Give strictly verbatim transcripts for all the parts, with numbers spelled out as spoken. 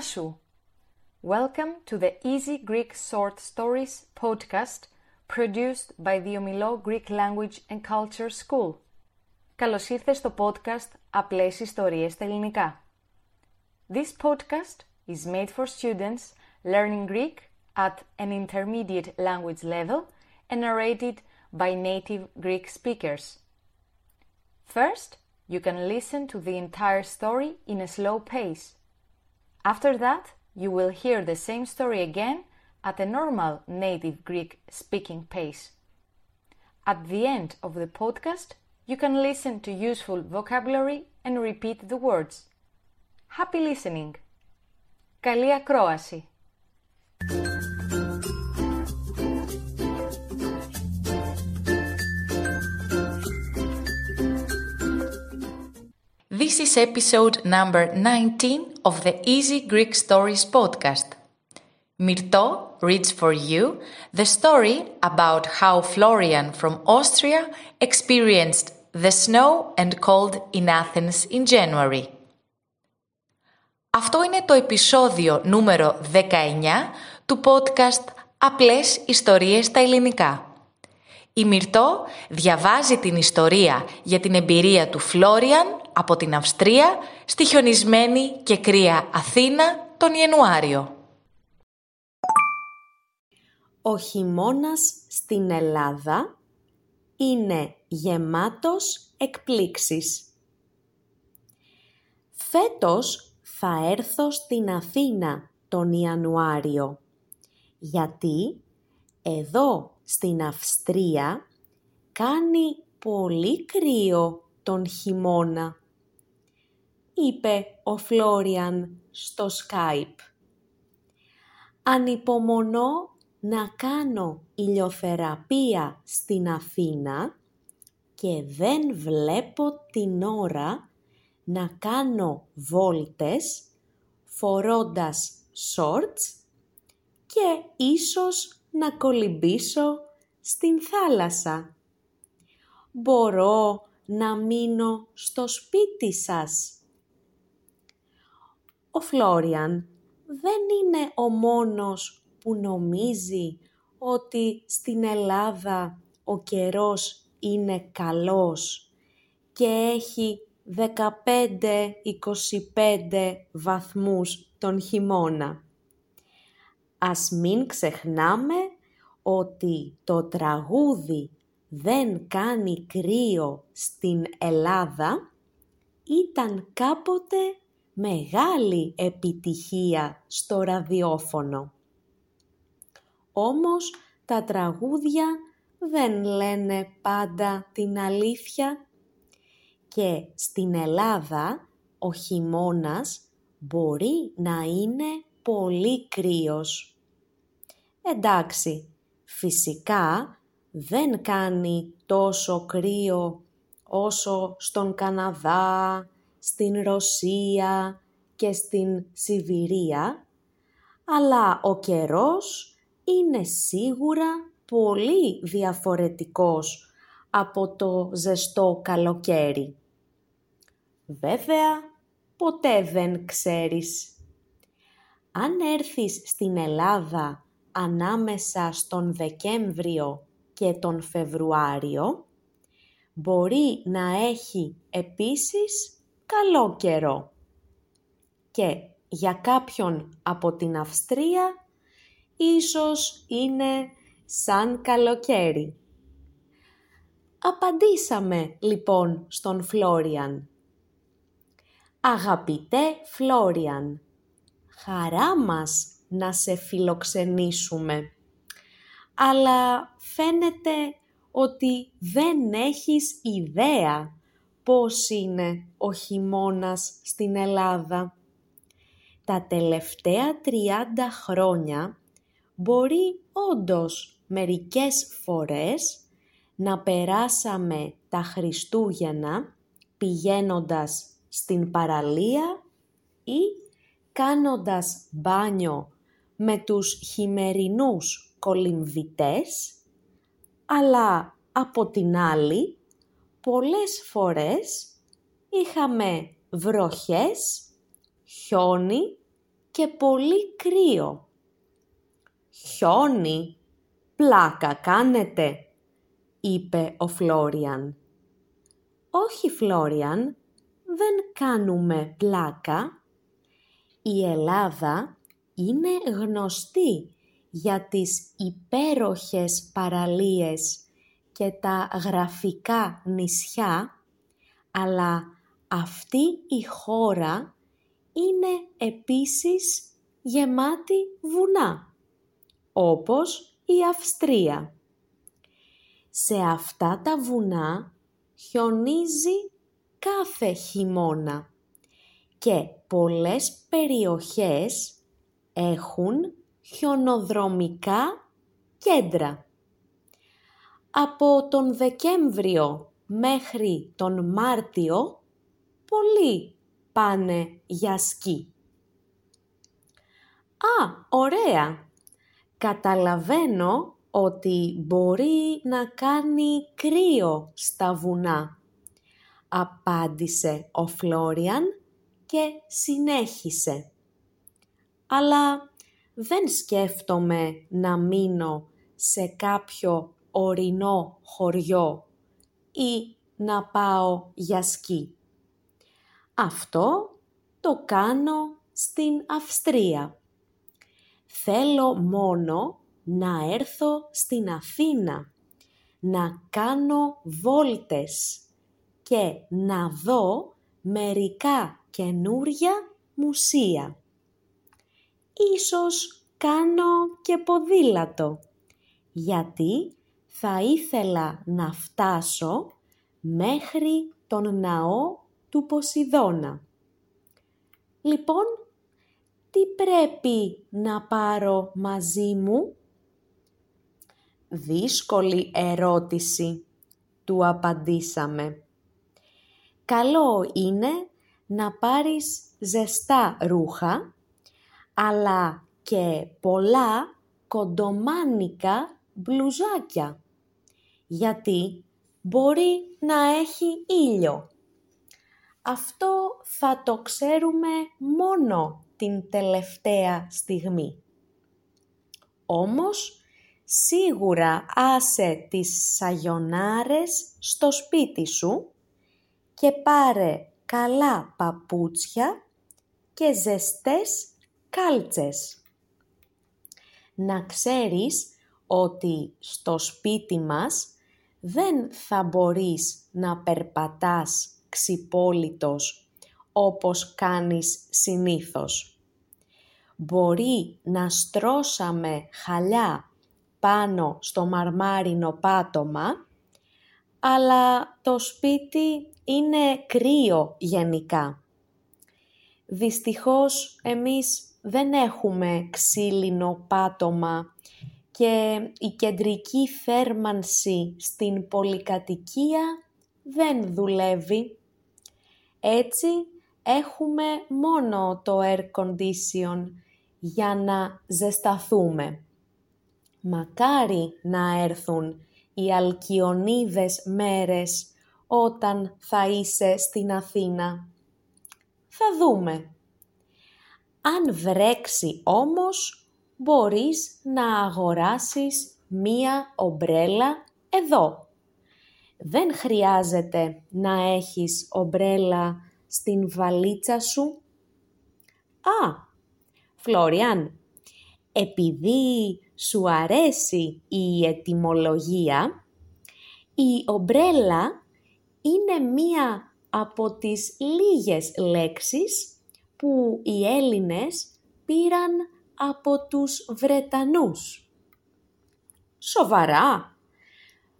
Γεια σου! Welcome to the Easy Greek Short Stories podcast produced by the Omilo Greek Language and Culture School. Καλώς ήρθες στο podcast Απλές Ιστορίες στα Ελληνικά. This podcast is made for students learning Greek at an intermediate language level and narrated by native Greek speakers. First, you can listen to the entire story in a slow pace. After that, you will hear the same story again at a normal native Greek speaking pace. At the end of the podcast, you can listen to useful vocabulary and repeat the words. Happy listening! Καλή ακρόαση! This is episode number nineteen of the Easy Greek Stories podcast. Mirto reads for you the story about how Florian from Austria experienced the snow and cold in Athens in January. Αυτό είναι το επεισόδιο νούμερο δεκαεννιά του podcast Απλές Ιστορίες στα Ελληνικά. Η Μυρτώ διαβάζει την ιστορία για την εμπειρία του Φλόριαν από την Αυστρία στη χιονισμένη και κρύα Αθήνα τον Ιανουάριο. Ο χειμώνας στην Ελλάδα είναι γεμάτος εκπλήξεις. Φέτος θα έρθω στην Αθήνα τον Ιανουάριο, γιατί εδώ στην Αυστρία κάνει πολύ κρύο τον χειμώνα, είπε ο Φλόριαν στο Skype. Ανυπομονώ να κάνω ηλιοθεραπεία στην Αθήνα και δεν βλέπω την ώρα να κάνω βόλτες φορώντας shorts και ίσως να κολυμπήσω στην θάλασσα. Μπορώ να μείνω στο σπίτι σας. Ο Φλόριαν δεν είναι ο μόνος που νομίζει ότι στην Ελλάδα ο καιρός είναι καλός και έχει δεκαπέντε με είκοσι πέντε βαθμούς τον χειμώνα. Ας μην ξεχνάμε ότι το τραγούδι «Δεν κάνει κρύο στην Ελλάδα» ήταν κάποτε μεγάλη επιτυχία στο ραδιόφωνο. Όμως τα τραγούδια δεν λένε πάντα την αλήθεια και στην Ελλάδα ο χειμώνας μπορεί να είναι πολύ κρύος. Εντάξει, φυσικά δεν κάνει τόσο κρύο όσο στον Καναδά, στην Ρωσία και στην Σιβηρία, αλλά ο καιρός είναι σίγουρα πολύ διαφορετικός από το ζεστό καλοκαίρι. Βέβαια, ποτέ δεν ξέρεις. Αν έρθεις στην Ελλάδα ανάμεσα στον Δεκέμβριο και τον Φεβρουάριο, μπορεί να έχει επίσης καλό καιρό. Και για κάποιον από την Αυστρία, ίσως είναι σαν καλοκαίρι. Απαντήσαμε λοιπόν στον Φλόριαν. Αγαπητέ Φλόριαν, χαρά μας να σε φιλοξενήσουμε, αλλά φαίνεται ότι δεν έχεις ιδέα πώς είναι ο χειμώνας στην Ελλάδα. Τα τελευταία τριάντα χρόνια μπορεί όντως μερικές φορές να περάσαμε τα Χριστούγεννα πηγαίνοντας στην παραλία ή κάνοντας μπάνιο με τους χειμερινούς κολυμβητές, αλλά από την άλλη πολλές φορές είχαμε βροχές, χιόνι και πολύ κρύο. «Χιόνι, πλάκα κάνετε», είπε ο Φλόριαν. «Όχι, Φλόριαν, δεν κάνουμε πλάκα. Η Ελλάδα είναι γνωστή για τις υπέροχες παραλίες και τα γραφικά νησιά, αλλά αυτή η χώρα είναι επίσης γεμάτη βουνά, όπως η Αυστρία. Σε αυτά τα βουνά χιονίζει κάθε χειμώνα και πολλές περιοχές έχουν χιονοδρομικά κέντρα. Από τον Δεκέμβριο μέχρι τον Μάρτιο πολλοί πάνε για σκι». «Α, ωραία! Καταλαβαίνω ότι μπορεί να κάνει κρύο στα βουνά», απάντησε ο Φλόριαν και συνέχισε. «Αλλά δεν σκέφτομαι να μείνω σε κάποιο ορεινό χωριό ή να πάω για σκι. Αυτό το κάνω στην Αυστρία. Θέλω μόνο να έρθω στην Αθήνα, να κάνω βόλτες και να δω μερικά καινούρια μουσεία. Ίσως κάνω και ποδήλατο, γιατί θα ήθελα να φτάσω μέχρι τον ναό του Ποσειδώνα. Λοιπόν, τι πρέπει να πάρω μαζί μου?» «Δύσκολη ερώτηση», του απαντήσαμε. «Καλό είναι να πάρεις ζεστά ρούχα, αλλά και πολλά κοντομάνικα μπλουζάκια, γιατί μπορεί να έχει ήλιο. Αυτό θα το ξέρουμε μόνο την τελευταία στιγμή. Όμως, σίγουρα άσε τις σαγιονάρες στο σπίτι σου και πάρε καλά παπούτσια και ζεστές κάλτσες. Να ξέρεις ότι στο σπίτι μας δεν θα μπορείς να περπατάς ξυπόλυτος όπως κάνεις συνήθως. Μπορεί να στρώσαμε χαλιά πάνω στο μαρμάρινο πάτωμα, αλλά το σπίτι είναι κρύο γενικά. Δυστυχώς εμείς δεν έχουμε ξύλινο πάτωμα και η κεντρική θέρμανση στην πολυκατοικία δεν δουλεύει. Έτσι έχουμε μόνο το air condition για να ζεσταθούμε. Μακάρι να έρθουν οι αλκιονίδες μέρες όταν θα είσαι στην Αθήνα. Θα δούμε. Αν βρέξει όμως, μπορείς να αγοράσεις μία ομπρέλα εδώ. Δεν χρειάζεται να έχεις ομπρέλα στην βαλίτσα σου». «Α, Φλόριαν, επειδή σου αρέσει η ετυμολογία, η ομπρέλα είναι μία από τις λίγες λέξεις που οι Έλληνες πήραν από τους Βρετανούς». «Σοβαρά!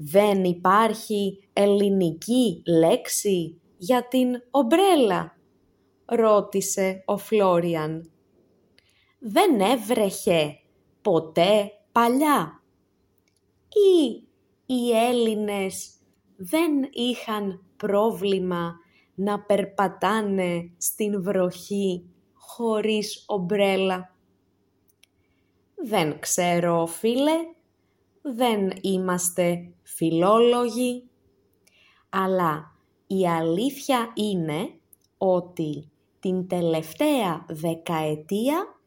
Δεν υπάρχει ελληνική λέξη για την ομπρέλα?» ρώτησε ο Φλόριαν. «Δεν έβρεχε ποτέ παλιά, ή οι Έλληνες δεν είχαν πρόβλημα να περπατάνε στην βροχή χωρίς ομπρέλα?» «Δεν ξέρω, φίλε, δεν είμαστε φιλόλογοι, αλλά η αλήθεια είναι ότι την τελευταία δεκαετία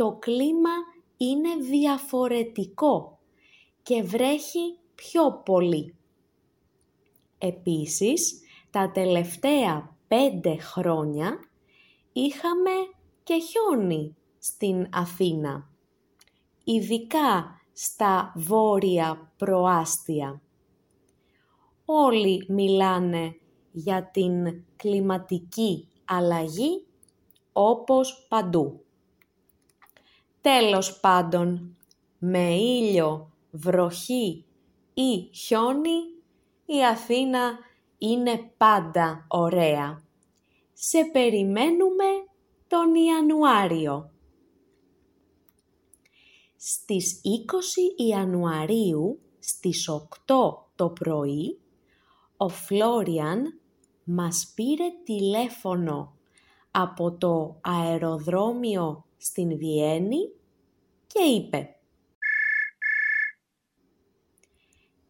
το κλίμα είναι διαφορετικό και βρέχει πιο πολύ. Επίσης, τα τελευταία πέντε χρόνια είχαμε και χιόνι στην Αθήνα, ειδικά στα βόρεια προάστια. Όλοι μιλάνε για την κλιματική αλλαγή όπως παντού. Τέλος πάντων, με ήλιο, βροχή ή χιόνι, η Αθήνα είναι πάντα ωραία. Σε περιμένουμε τον Ιανουάριο. Στις είκοσι Ιανουαρίου, στις οκτώ το πρωί, ο Φλόριαν μας πήρε τηλέφωνο από το αεροδρόμιο στην Βιέννη και είπε: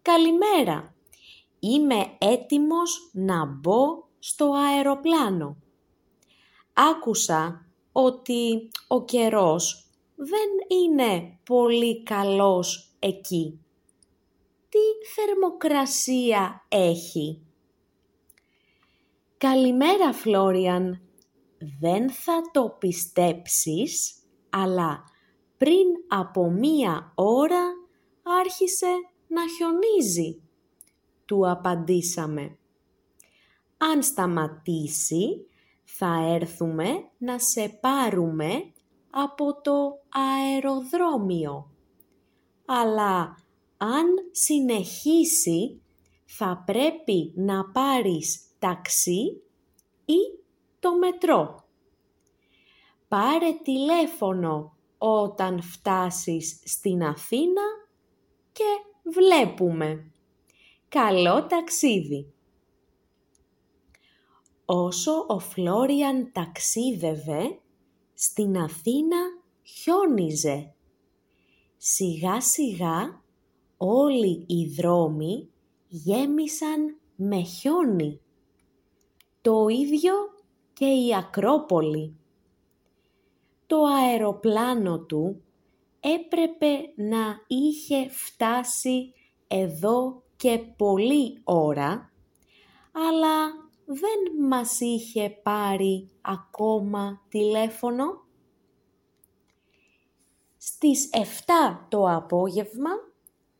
«Καλημέρα, είμαι έτοιμος να μπω στο αεροπλάνο. Άκουσα ότι ο καιρός δεν είναι πολύ καλός εκεί. Τι θερμοκρασία έχει?» «Καλημέρα, Φλόριαν. Δεν θα το πιστέψεις, αλλά πριν από μία ώρα άρχισε να χιονίζει», του απαντήσαμε. «Αν σταματήσει, θα έρθουμε να σε πάρουμε από το αεροδρόμιο. Αλλά αν συνεχίσει, θα πρέπει να πάρεις ταξί ή το μετρό. Πάρε τηλέφωνο όταν φτάσεις στην Αθήνα και βλέπουμε. Καλό ταξίδι!» Όσο ο Φλόριαν ταξίδευε, στην Αθήνα χιόνιζε. Σιγά σιγά όλοι οι δρόμοι γέμισαν με χιόνι. Το ίδιο και η Ακρόπολη. Το αεροπλάνο του έπρεπε να είχε φτάσει εδώ και πολλή ώρα, αλλά δεν μας είχε πάρει ακόμα τηλέφωνο. Στις επτά το απόγευμα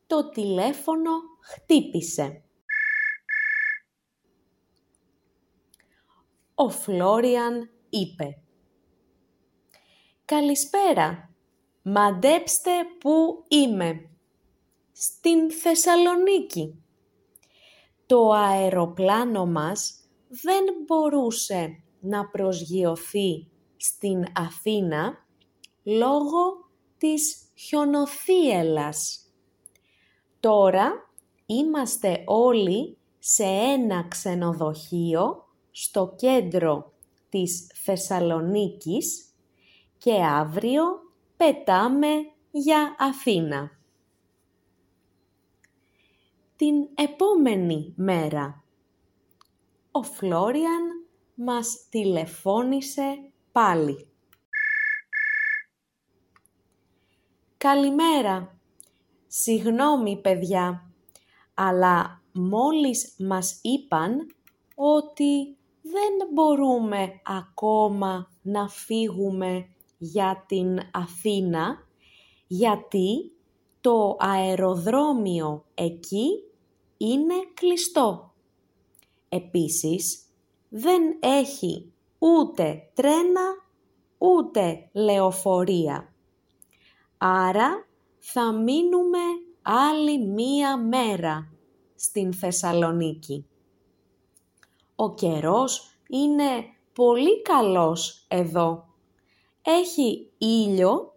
το τηλέφωνο χτύπησε. Ο Φλόριαν είπε: «Καλησπέρα, μαντέψτε που είμαι. Στην Θεσσαλονίκη. Το αεροπλάνο μας δεν μπορούσε να προσγειωθεί στην Αθήνα λόγω της χιονοθύελλας. Τώρα είμαστε όλοι σε ένα ξενοδοχείο στο κέντρο της Θεσσαλονίκης και αύριο πετάμε για Αθήνα». Την επόμενη μέρα ο Φλόριαν μας τηλεφώνησε πάλι. «Καλημέρα. Συγγνώμη, παιδιά, αλλά μόλις μας είπαν ότι δεν μπορούμε ακόμα να φύγουμε για την Αθήνα, γιατί το αεροδρόμιο εκεί είναι κλειστό. Επίσης, δεν έχει ούτε τρένα, ούτε λεωφορεία. Άρα θα μείνουμε άλλη μία μέρα στην Θεσσαλονίκη. Ο καιρός είναι πολύ καλός εδώ. Έχει ήλιο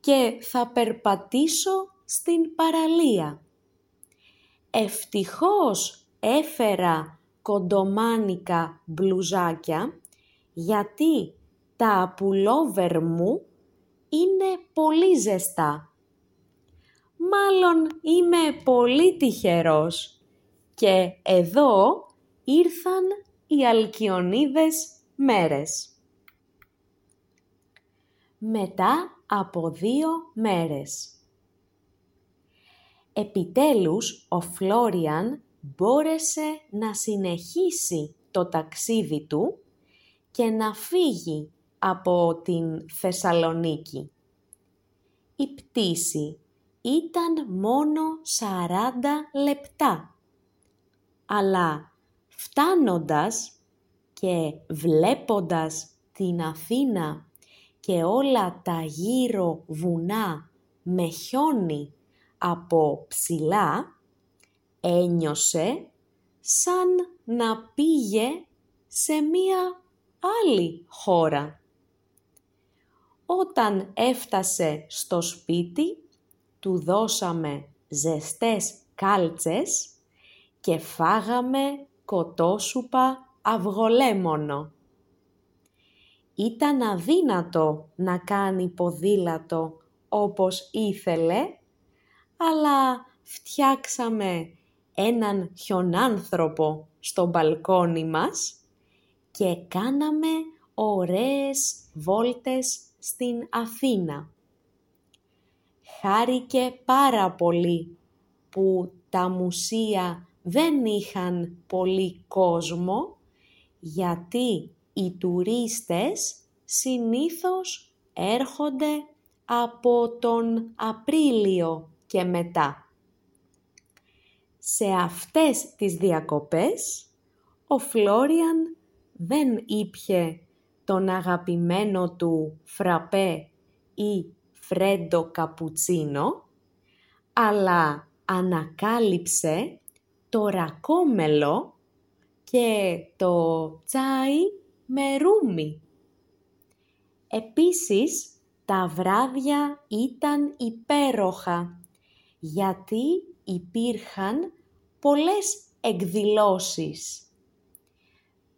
και θα περπατήσω στην παραλία. Ευτυχώς έφερα κοντομάνικα μπλουζάκια, γιατί τα πουλόβερ μου είναι πολύ ζεστά. Μάλλον είμαι πολύ τυχερός και εδώ ήρθαν οι αλκιονίδες μέρες». μετά από δύο μέρες. Επιτέλους, ο Φλόριαν μπόρεσε να συνεχίσει το ταξίδι του και να φύγει από την Θεσσαλονίκη. Η πτήση ήταν μόνο σαράντα λεπτά, αλλά φτάνοντας και βλέποντας την Αθήνα και όλα τα γύρω βουνά με χιόνι από ψηλά, ένιωσε σαν να πήγε σε μία άλλη χώρα. Όταν έφτασε στο σπίτι, του δώσαμε ζεστές κάλτσες και φάγαμε κοτόσουπα αυγολέμονο. Ήταν αδύνατο να κάνει ποδήλατο όπως ήθελε, αλλά φτιάξαμε έναν χιονάνθρωπο στο μπαλκόνι μας και κάναμε ωραίες βόλτες στην Αθήνα. Χάρηκε πάρα πολύ που τα μουσεία δεν είχαν πολύ κόσμο, γιατί οι τουρίστες συνήθως έρχονται από τον Απρίλιο και μετά. Σε αυτές τις διακοπές, ο Φλόριαν δεν ήπιε τον αγαπημένο του φραπέ ή φρέντο καπουτσίνο, αλλά ανακάλυψε το ρακόμελο και το τσάι με ρούμι. Επίσης, τα βράδια ήταν υπέροχα, γιατί υπήρχαν πολλές εκδηλώσεις.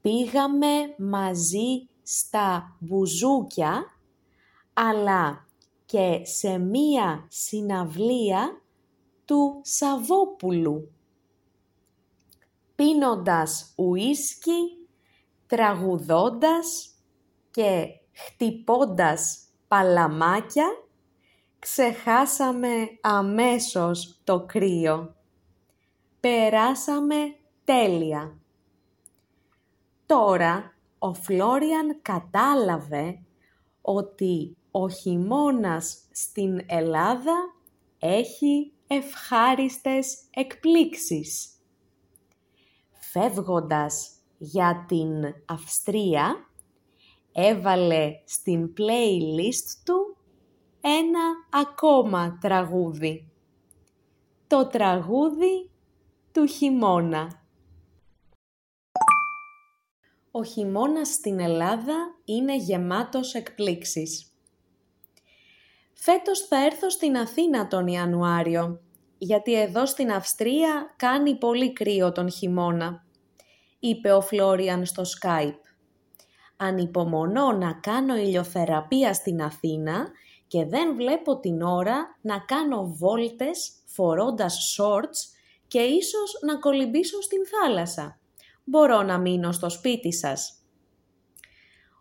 Πήγαμε μαζί στα μπουζούκια, αλλά και σε μία συναυλία του Σαββόπουλου. Πίνοντας ουίσκι, τραγουδώντας και χτυπώντας παλαμάκια, ξεχάσαμε αμέσως το κρύο. Περάσαμε τέλεια. Τώρα ο Φλόριαν κατάλαβε ότι ο χειμώνας στην Ελλάδα έχει ευχάριστες εκπλήξεις. Φεύγοντας για την Αυστρία, έβαλε στην playlist του ένα ακόμα τραγούδι. Το τραγούδι του χειμώνα. Ο χειμώνας στην Ελλάδα είναι γεμάτος εκπλήξεις. Φέτος θα έρθω στην Αθήνα τον Ιανουάριο, γιατί εδώ στην Αυστρία κάνει πολύ κρύο τον χειμώνα, είπε ο Φλόριαν στο Skype. Ανυπομονώ να κάνω ηλιοθεραπεία στην Αθήνα και δεν βλέπω την ώρα να κάνω βόλτες φορώντας shorts και ίσως να κολυμπήσω στην θάλασσα. Μπορώ να μείνω στο σπίτι σας.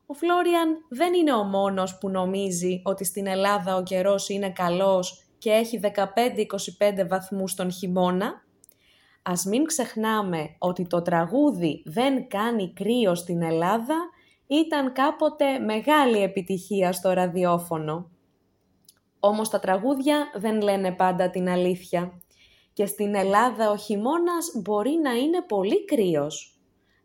Ο Φλόριαν δεν είναι ο μόνος που νομίζει ότι στην Ελλάδα ο καιρός είναι καλός και έχει δεκαπέντε με είκοσι πέντε βαθμούς τον χειμώνα. Ας μην ξεχνάμε ότι το τραγούδι «Δεν κάνει κρύο στην Ελλάδα» ήταν κάποτε μεγάλη επιτυχία στο ραδιόφωνο. Όμως τα τραγούδια δεν λένε πάντα την αλήθεια. Και στην Ελλάδα ο χειμώνας μπορεί να είναι πολύ κρύος.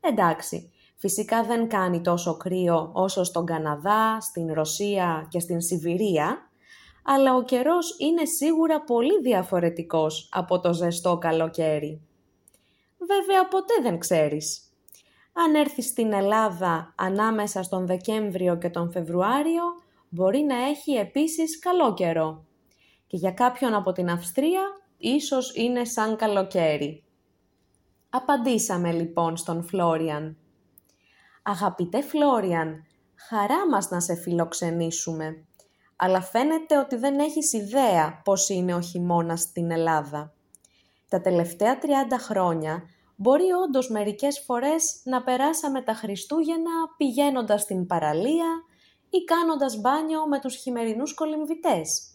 Εντάξει, φυσικά δεν κάνει τόσο κρύο όσο στον Καναδά, στην Ρωσία και στην Σιβηρία, αλλά ο καιρός είναι σίγουρα πολύ διαφορετικός από το ζεστό καλοκαίρι. Βέβαια, ποτέ δεν ξέρεις. Αν έρθεις στην Ελλάδα ανάμεσα στον Δεκέμβριο και τον Φεβρουάριο, μπορεί να έχει επίσης καλό καιρό. Και για κάποιον από την Αυστρία, ίσως είναι σαν καλοκαίρι. Απαντήσαμε λοιπόν στον Φλόριαν. Αγαπητέ Φλόριαν, χαρά μας να σε φιλοξενήσουμε, αλλά φαίνεται ότι δεν έχεις ιδέα πώς είναι ο χειμώνας στην Ελλάδα. Τα τελευταία τριάντα χρόνια μπορεί όντως μερικές φορές να περάσαμε τα Χριστούγεννα πηγαίνοντας στην παραλία ή κάνοντας μπάνιο με τους χειμερινούς κολυμβητές.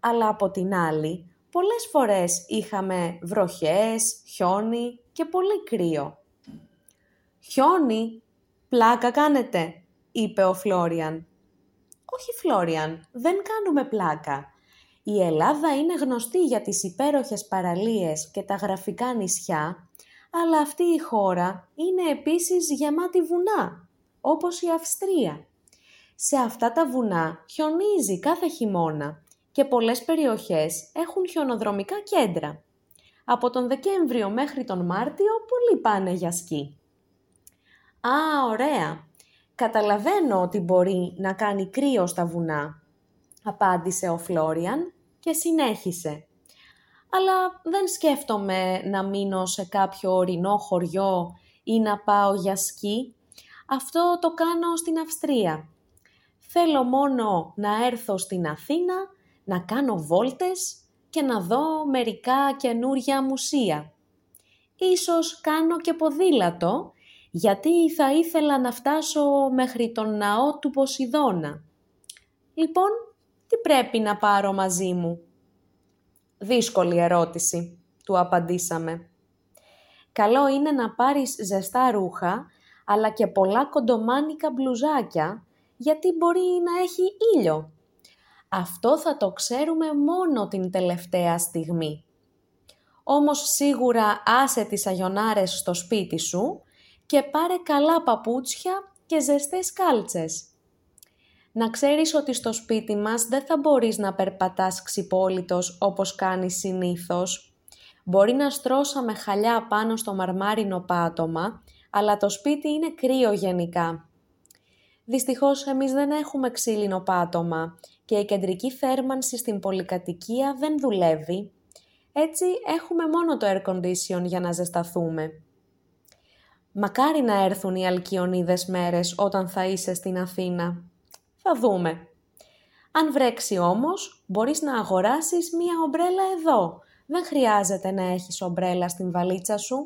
Αλλά από την άλλη, πολλές φορές είχαμε βροχές, χιόνι και πολύ κρύο. «Χιόνι, πλάκα κάνετε», είπε ο Φλόριαν. «Όχι, Φλόριαν, δεν κάνουμε πλάκα. Η Ελλάδα είναι γνωστή για τις υπέροχες παραλίες και τα γραφικά νησιά, αλλά αυτή η χώρα είναι επίσης γεμάτη βουνά, όπως η Αυστρία. Σε αυτά τα βουνά χιονίζει κάθε χειμώνα και πολλές περιοχές έχουν χιονοδρομικά κέντρα. Από τον Δεκέμβριο μέχρι τον Μάρτιο πολλοί πάνε για σκι». «Α, ωραία! Καταλαβαίνω ότι μπορεί να κάνει κρύο στα βουνά», απάντησε ο Φλόριαν και συνέχισε. «Αλλά δεν σκέφτομαι να μείνω σε κάποιο ορεινό χωριό ή να πάω για σκι. Αυτό το κάνω στην Αυστρία. Θέλω μόνο να έρθω στην Αθήνα, να κάνω βόλτες και να δω μερικά καινούρια μουσεία. Ίσως κάνω και ποδήλατο, γιατί θα ήθελα να φτάσω μέχρι τον ναό του Ποσειδώνα. Λοιπόν, τι πρέπει να πάρω μαζί μου?» «Δύσκολη ερώτηση», του απαντήσαμε. «Καλό είναι να πάρεις ζεστά ρούχα, αλλά και πολλά κοντομάνικα μπλουζάκια, γιατί μπορεί να έχει ήλιο. Αυτό θα το ξέρουμε μόνο την τελευταία στιγμή. Όμως σίγουρα άσε τις αγιονάρες στο σπίτι σου και πάρε καλά παπούτσια και ζεστές κάλτσες. Να ξέρεις ότι στο σπίτι μας δεν θα μπορείς να περπατάς ξυπόλυτος όπως κάνεις συνήθως. Μπορεί να στρώσαμε χαλιά πάνω στο μαρμάρινο πάτωμα, αλλά το σπίτι είναι κρύο γενικά. Δυστυχώς εμείς δεν έχουμε ξύλινο πάτωμα και η κεντρική θέρμανση στην πολυκατοικία δεν δουλεύει. Έτσι έχουμε μόνο το air condition για να ζεσταθούμε. Μακάρι να έρθουν οι αλκιονίδες μέρες όταν θα είσαι στην Αθήνα. Θα δούμε. Αν βρέξει όμως, μπορείς να αγοράσεις μία ομπρέλα εδώ. Δεν χρειάζεται να έχεις ομπρέλα στην βαλίτσα σου».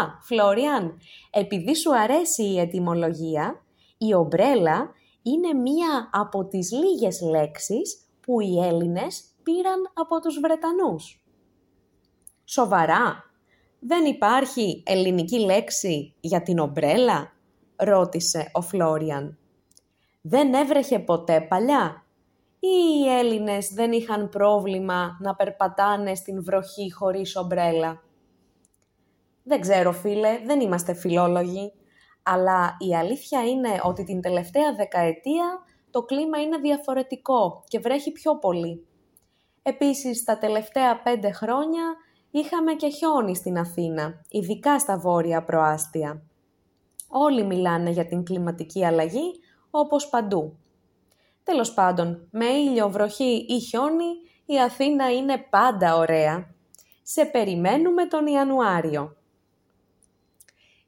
«Α, Φλόριαν, επειδή σου αρέσει η ετυμολογία, η ομπρέλα είναι μία από τις λίγες λέξεις που οι Έλληνες πήραν από τους Βρετανούς». «Σοβαρά? Δεν υπάρχει ελληνική λέξη για την ομπρέλα?» ρώτησε ο Φλόριαν. «Δεν έβρεχε ποτέ παλιά. Οι Έλληνες δεν είχαν πρόβλημα να περπατάνε στην βροχή χωρίς ομπρέλα». «Δεν ξέρω, φίλε, δεν είμαστε φιλόλογοι. Αλλά η αλήθεια είναι ότι την τελευταία δεκαετία το κλίμα είναι διαφορετικό και βρέχει πιο πολύ. Επίσης, τα τελευταία πέντε χρόνια είχαμε και χιόνι στην Αθήνα, ειδικά στα βόρεια προάστια. Όλοι μιλάνε για την κλιματική αλλαγή, όπως παντού. Τέλος πάντων, με ήλιο, βροχή ή χιόνι, η Αθήνα είναι πάντα ωραία. Σε περιμένουμε τον Ιανουάριο».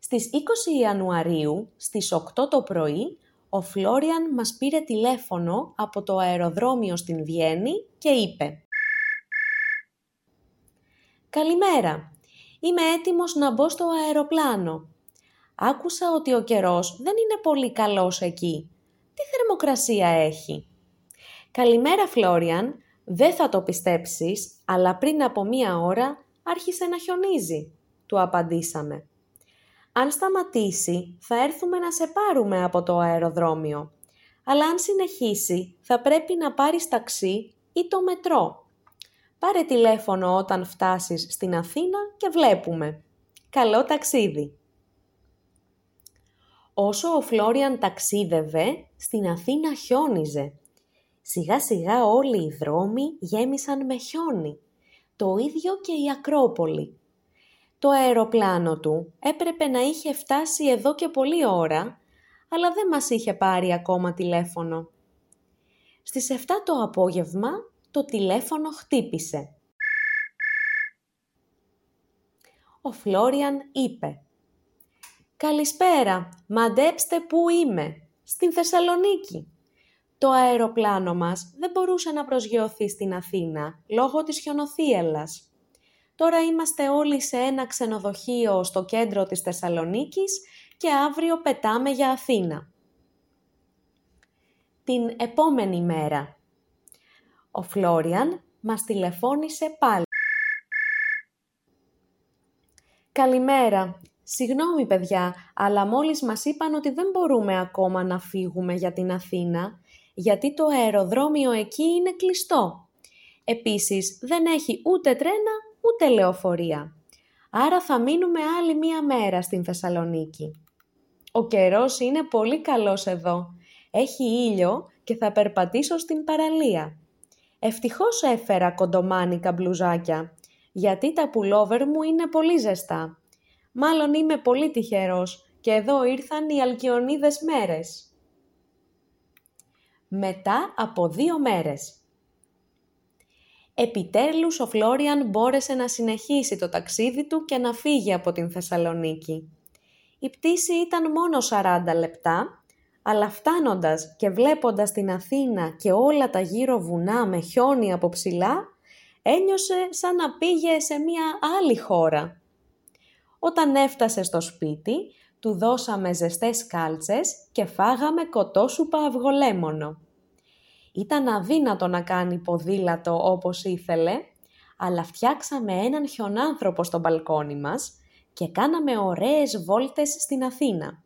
Στις είκοσι Ιανουαρίου, στις οκτώ το πρωί, ο Φλόριαν μας πήρε τηλέφωνο από το αεροδρόμιο στην Βιέννη και είπε: «Καλημέρα, είμαι έτοιμος να μπω στο αεροπλάνο. Άκουσα ότι ο καιρός δεν είναι πολύ καλός εκεί. Τι θερμοκρασία έχει?» «Καλημέρα, Φλόριαν, δεν θα το πιστέψεις, αλλά πριν από μία ώρα άρχισε να χιονίζει», του απαντήσαμε. «Αν σταματήσει, θα έρθουμε να σε πάρουμε από το αεροδρόμιο. Αλλά αν συνεχίσει, θα πρέπει να πάρεις ταξί ή το μετρό. Πάρε τηλέφωνο όταν φτάσεις στην Αθήνα και βλέπουμε. Καλό ταξίδι!» Όσο ο Φλόριαν ταξίδευε, στην Αθήνα χιόνιζε. Σιγά σιγά όλοι οι δρόμοι γέμισαν με χιόνι. Το ίδιο και η Ακρόπολη. Το αεροπλάνο του έπρεπε να είχε φτάσει εδώ και πολλή ώρα, αλλά δεν μας είχε πάρει ακόμα τηλέφωνο. Στις εφτά το απόγευμα το τηλέφωνο χτύπησε. Ο Φλόριαν είπε: «Καλησπέρα, μαντέψτε πού είμαι. Στην Θεσσαλονίκη. Το αεροπλάνο μας δεν μπορούσε να προσγειωθεί στην Αθήνα λόγω της χιονοθύελλας. Τώρα είμαστε όλοι σε ένα ξενοδοχείο στο κέντρο της Θεσσαλονίκης και αύριο πετάμε για Αθήνα». την επόμενη μέρα. Ο Φλόριαν μας τηλεφώνησε πάλι. «Καλημέρα. Συγγνώμη παιδιά, αλλά μόλις μας είπαν ότι δεν μπορούμε ακόμα να φύγουμε για την Αθήνα, γιατί το αεροδρόμιο εκεί είναι κλειστό. Επίσης, δεν έχει ούτε τρένα, ούτε λεωφορεία. Άρα θα μείνουμε άλλη μία μέρα στην Θεσσαλονίκη. Ο καιρός είναι πολύ καλός εδώ. Έχει ήλιο και θα περπατήσω στην παραλία. Ευτυχώς έφερα κοντομάνικα μπλουζάκια, γιατί τα πουλόβερ μου είναι πολύ ζεστά. Μάλλον είμαι πολύ τυχερός και εδώ ήρθαν οι αλκιονίδες μέρες». Μετά από δύο μέρες. Επιτέλους ο Φλόριαν μπόρεσε να συνεχίσει το ταξίδι του και να φύγει από την Θεσσαλονίκη. Η πτήση ήταν μόνο σαράντα λεπτά, αλλά φτάνοντας και βλέποντας την Αθήνα και όλα τα γύρω βουνά με χιόνι από ψηλά, ένιωσε σαν να πήγε σε μια άλλη χώρα. Όταν έφτασε στο σπίτι, του δώσαμε ζεστές κάλτσες και φάγαμε κοτόσουπα αυγολέμονο. Ήταν αδύνατο να κάνει ποδήλατο όπως ήθελε, αλλά φτιάξαμε έναν χιονάνθρωπο στο μπαλκόνι μας και κάναμε ωραίες βόλτες στην Αθήνα.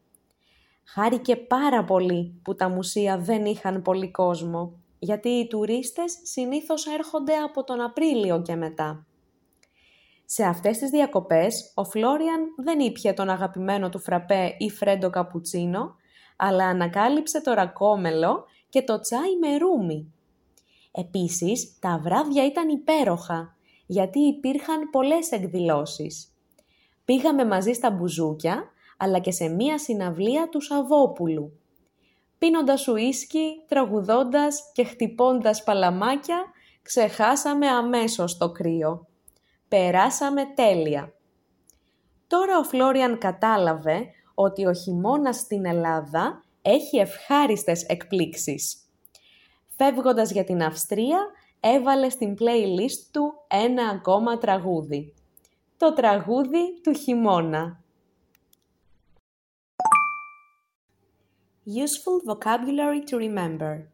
Χάρηκε πάρα πολύ που τα μουσεία δεν είχαν πολύ κόσμο, γιατί οι τουρίστες συνήθως έρχονται από τον Απρίλιο και μετά. Σε αυτές τις διακοπές, ο Φλόριαν δεν ήπιε τον αγαπημένο του φραπέ ή φρέντο καπουτσίνο, αλλά ανακάλυψε το ρακόμελο και το τσάι με ρούμι. Επίσης, τα βράδια ήταν υπέροχα, γιατί υπήρχαν πολλές εκδηλώσεις. Πήγαμε μαζί στα μπουζούκια, αλλά και σε μία συναυλία του Σαββόπουλου. Πίνοντας ουίσκι, τραγουδώντας και χτυπώντας παλαμάκια, ξεχάσαμε αμέσως το κρύο. Περάσαμε τέλεια. Τώρα ο Φλόριαν κατάλαβε ότι ο χειμώνας στην Ελλάδα έχει ευχάριστες εκπλήξεις. Φεύγοντας για την Αυστρία, έβαλε στην playlist του ένα ακόμα τραγούδι. Το τραγούδι του χειμώνα. Useful vocabulary to remember.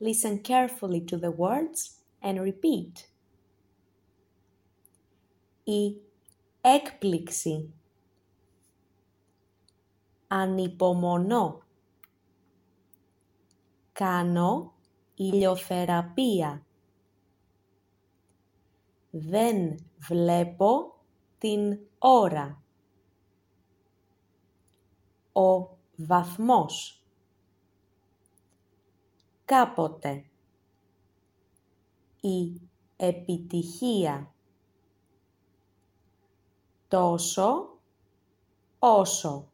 Listen carefully to the words and repeat. Η έκπληξη. Ανυπομονώ. Κάνω ηλιοθεραπεία. Δεν βλέπω την ώρα. Ο βαθμός. Κάποτε. Η επιτυχία. Τόσο, όσο.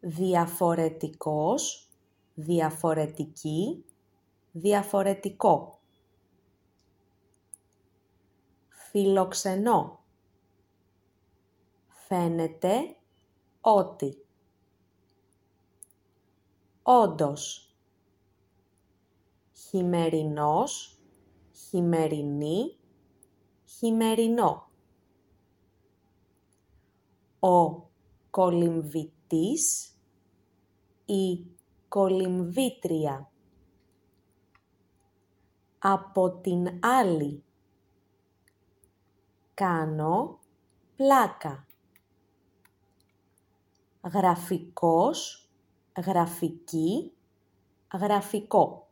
Διαφορετικός, διαφορετική, διαφορετικό. Φιλοξενό. Φαίνεται ότι. Όντως. Χειμερινός, χειμερινή, χειμερινό. Ο κολυμβητής, η κολυμβήτρια. Από την άλλη. Κάνω πλάκα. Γραφικός, γραφική, γραφικό.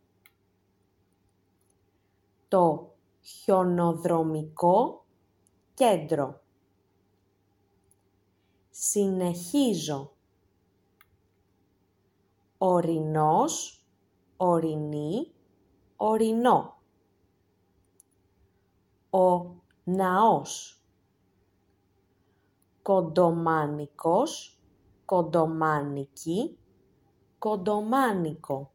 Το χιονοδρομικό κέντρο. Συνεχίζω. Ορεινός, ορεινή, ορεινό. Ο ναός. Κοντομάνικος, κοντομάνικη, κοντομάνικο.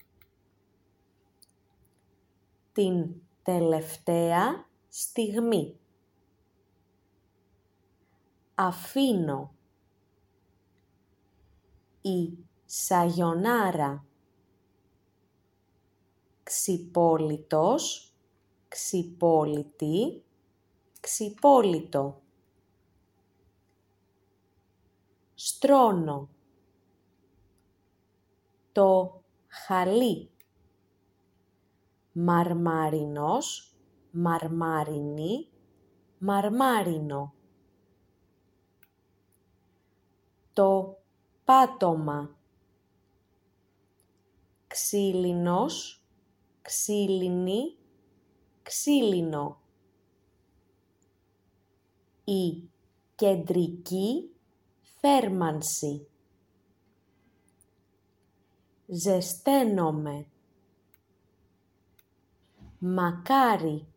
Την τελευταία στιγμή. Αφήνω. Η σαγιονάρα. Ξυπόλυτος, ξυπόλυτη, ξυπόλυτο. Στρώνω. Το χαλί. Μαρμάρινος, μαρμάρινη, μαρμάρινο. Το πάτωμα. Ξύλινος, ξύλινη, ξύλινο. Η κεντρική θέρμανση. Ζεσταίνομαι. Μακάρι.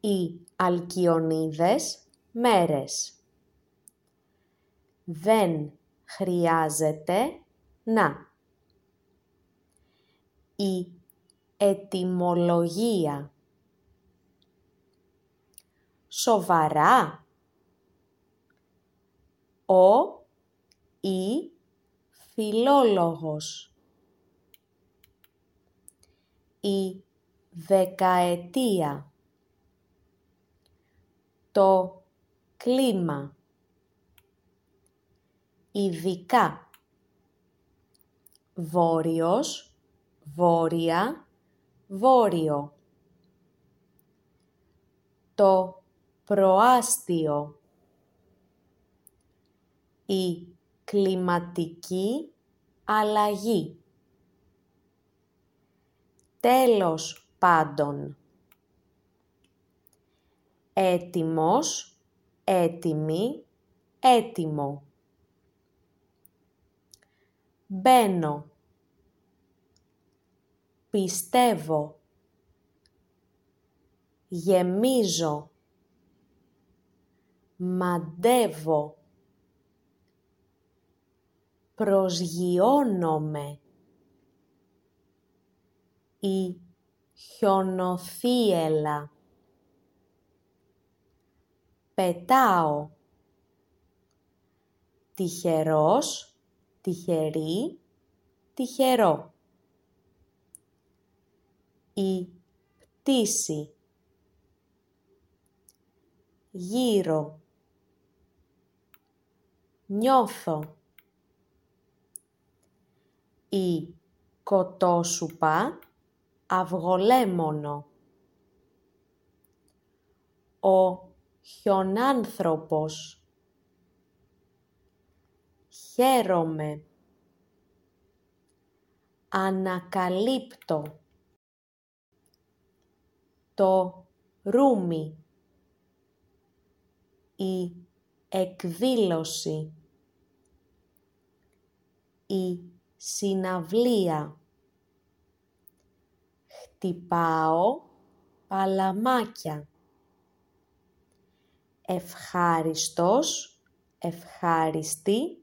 Οι αλκιονίδες μέρες. Δεν χρειάζεται να. Η ετυμολογία. Σοβαρά. Ο ή φιλόλογος. Η δεκαετία. Το κλίμα. Ειδικά. Βόρειος, βόρεια, βόρειο. Το προάστιο. Η κλιματική αλλαγή. Τέλος πάντων. Έτοιμος, έτοιμη, έτοιμο. Μπαίνω. Πιστεύω. Γεμίζω. Μαντεύω. Προσγειώνομαι. Η χιονοθύελλα. Πετάω. Τυχερός, τυχερή, τυχερό. Η πτήση. Γύρω. Νιώθω. Η κοτόσουπα, αυγολέμονο. Ο χιονάνθρωπος. Χαίρομαι. Ανακαλύπτω. Το ρούμι. Η εκδήλωση. Η συναυλία. Χτυπάω παλαμάκια. Ευχάριστος, ευχάριστη,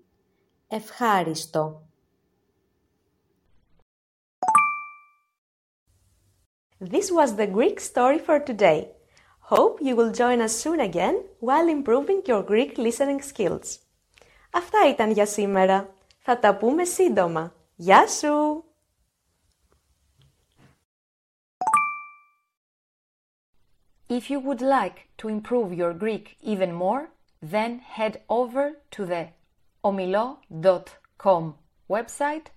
ευχάριστο. This was the Greek story for today. Hope you will join us soon again while improving your Greek listening skills. Αυτά ήταν για σήμερα. Θα τα πούμε σύντομα. Γεια σου! If you would like to improve your Greek even more, then head over to the omilo dot com website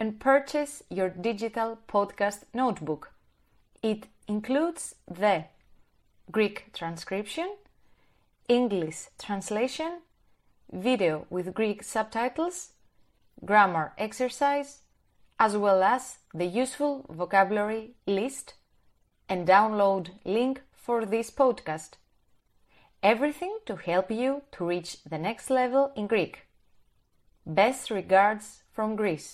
and purchase your digital podcast notebook. It includes the Greek transcription, English translation, video with Greek subtitles, grammar exercise, as well as the useful vocabulary list and download link for this podcast. Everything to help you to reach the next level in Greek. Best regards from Greece.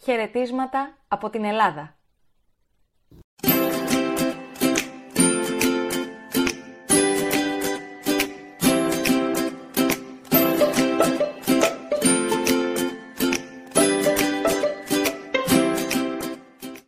Χαιρετίσματα από την Ελλάδα.